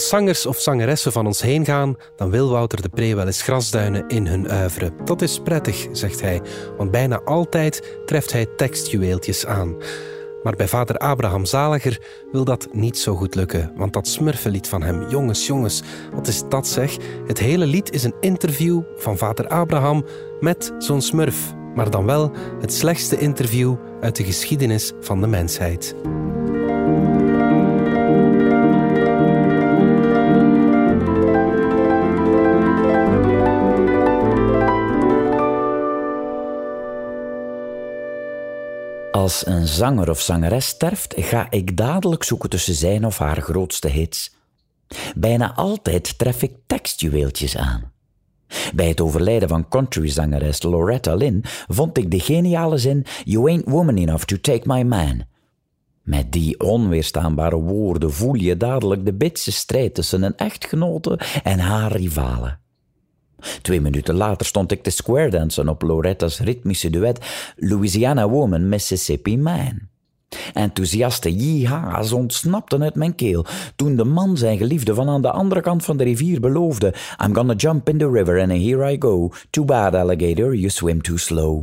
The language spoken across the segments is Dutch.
als zangers of zangeressen van ons heen gaan, dan wil Wouter Deprez wel eens grasduinen in hun oeuvre. Dat is prettig, zegt hij, want bijna altijd treft hij tekstjuweeltjes aan. Maar bij vader Abraham Zaliger wil dat niet zo goed lukken, want dat Smurfenlied van hem, jongens, wat is dat zeg? Het hele lied is een interview van vader Abraham met zo'n smurf, maar dan wel het slechtste interview uit de geschiedenis van de mensheid. Als een zanger of zangeres sterft, ga ik dadelijk zoeken tussen zijn of haar grootste hits. Bijna altijd tref ik tekstjuweeltjes aan. Bij het overlijden van countryzangeres Loretta Lynn vond ik de geniale zin You ain't woman enough to take my man. Met die onweerstaanbare woorden voel je dadelijk de bitse strijd tussen een echtgenote en haar rivalen. 2 minuten later stond ik te squaredansen op Loretta's ritmische duet Louisiana Woman, Mississippi Man. Enthousiaste yeeha's ontsnapten uit mijn keel toen de man zijn geliefde van aan de andere kant van de rivier beloofde I'm gonna jump in the river and here I go. Too bad, alligator, you swim too slow.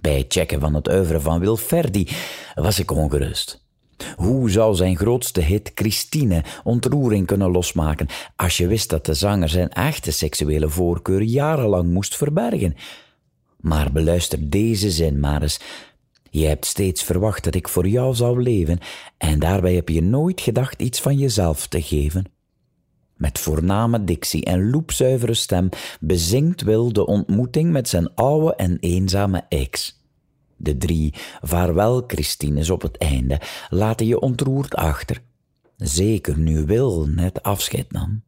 Bij het checken van het oeuvre van Wil Ferdy was ik ongerust. Hoe zou zijn grootste hit Christine ontroering kunnen losmaken als je wist dat de zanger zijn echte seksuele voorkeur jarenlang moest verbergen? Maar beluister deze zin maar eens. Je hebt steeds verwacht dat ik voor jou zou leven en daarbij heb je nooit gedacht iets van jezelf te geven. Met voorname dictie en loepzuivere stem bezingt Wil de ontmoeting met zijn oude en eenzame ex. De 3 vaarwel Christines op het einde laten je ontroerd achter. Zeker nu Wil net afscheid nam.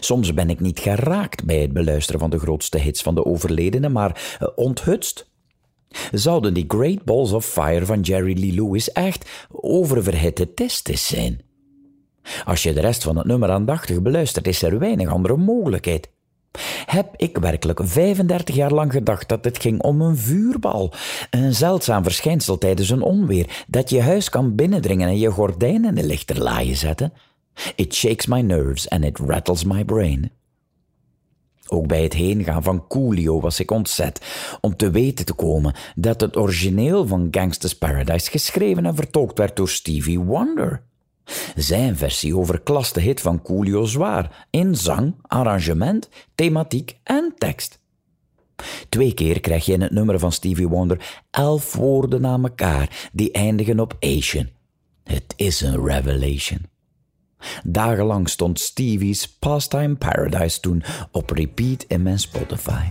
Soms ben ik niet geraakt bij het beluisteren van de grootste hits van de overledene, maar onthutst. Zouden die Great Balls of Fire van Jerry Lee Lewis echt oververhitte testes zijn? Als je de rest van het nummer aandachtig beluistert, is er weinig andere mogelijkheid. Heb ik werkelijk 35 jaar lang gedacht dat het ging om een vuurbal? Een zeldzaam verschijnsel tijdens een onweer, dat je huis kan binnendringen en je gordijnen in lichterlaaien zetten? It shakes my nerves and it rattles my brain. Ook bij het heengaan van Coolio was ik ontzet om te weten te komen dat het origineel van Gangsta's Paradise geschreven en vertolkt werd door Stevie Wonder. Zijn versie overklast de hit van Coolio zwaar in zang, arrangement, thematiek en tekst. 2 keer krijg je in het nummer van Stevie Wonder 11 woorden na elkaar die eindigen op Asian. Het is een revelation. Dagenlang stond Stevie's Pastime Paradise toen op repeat in mijn Spotify.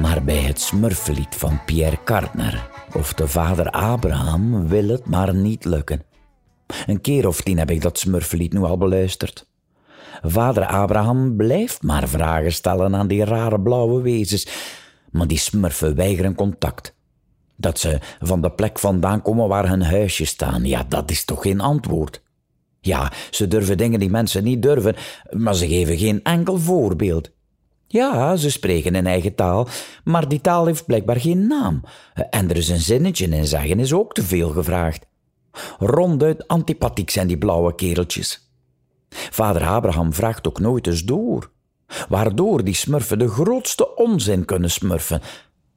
Maar bij het Smurfenlied van Pierre Kartner of de vader Abraham wil het maar niet lukken. Een keer of 10 heb ik dat Smurfenlied nu al beluisterd. Vader Abraham blijft maar vragen stellen aan die rare blauwe wezens, maar die smurfen weigeren contact. Dat ze van de plek vandaan komen waar hun huisjes staan, ja, dat is toch geen antwoord. Ja, ze durven dingen die mensen niet durven, maar ze geven geen enkel voorbeeld. Ja, ze spreken in eigen taal, maar die taal heeft blijkbaar geen naam. En er is een zinnetje in zeggen is ook te veel gevraagd. Ronduit antipathiek zijn die blauwe kereltjes. Vader Abraham vraagt ook nooit eens door. Waardoor die smurfen de grootste onzin kunnen smurfen.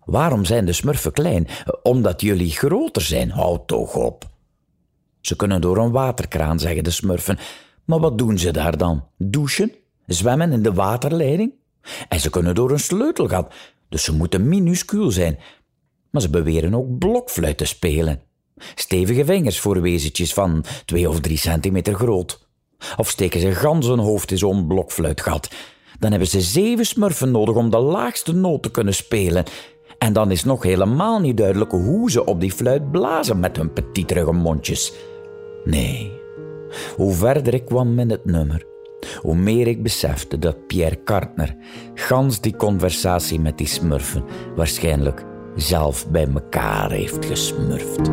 Waarom zijn de smurfen klein? Omdat jullie groter zijn, houd toch op. Ze kunnen door een waterkraan, zeggen de smurfen. Maar wat doen ze daar dan? Douchen? Zwemmen in de waterleiding? En ze kunnen door een sleutelgat, dus ze moeten minuscuul zijn. Maar ze beweren ook blokfluit te spelen. Stevige vingers voor wezentjes van 2 of 3 centimeter groot. Of steken ze gans hun hoofd in zo'n blokfluitgat. Dan hebben ze 7 smurfen nodig om de laagste noot te kunnen spelen. En dan is nog helemaal niet duidelijk hoe ze op die fluit blazen met hun petiterige mondjes. Nee, hoe verder ik kwam in het nummer, hoe meer ik besefte dat Pierre Kartner gans die conversatie met die smurfen waarschijnlijk zelf bij elkaar heeft gesmurfd.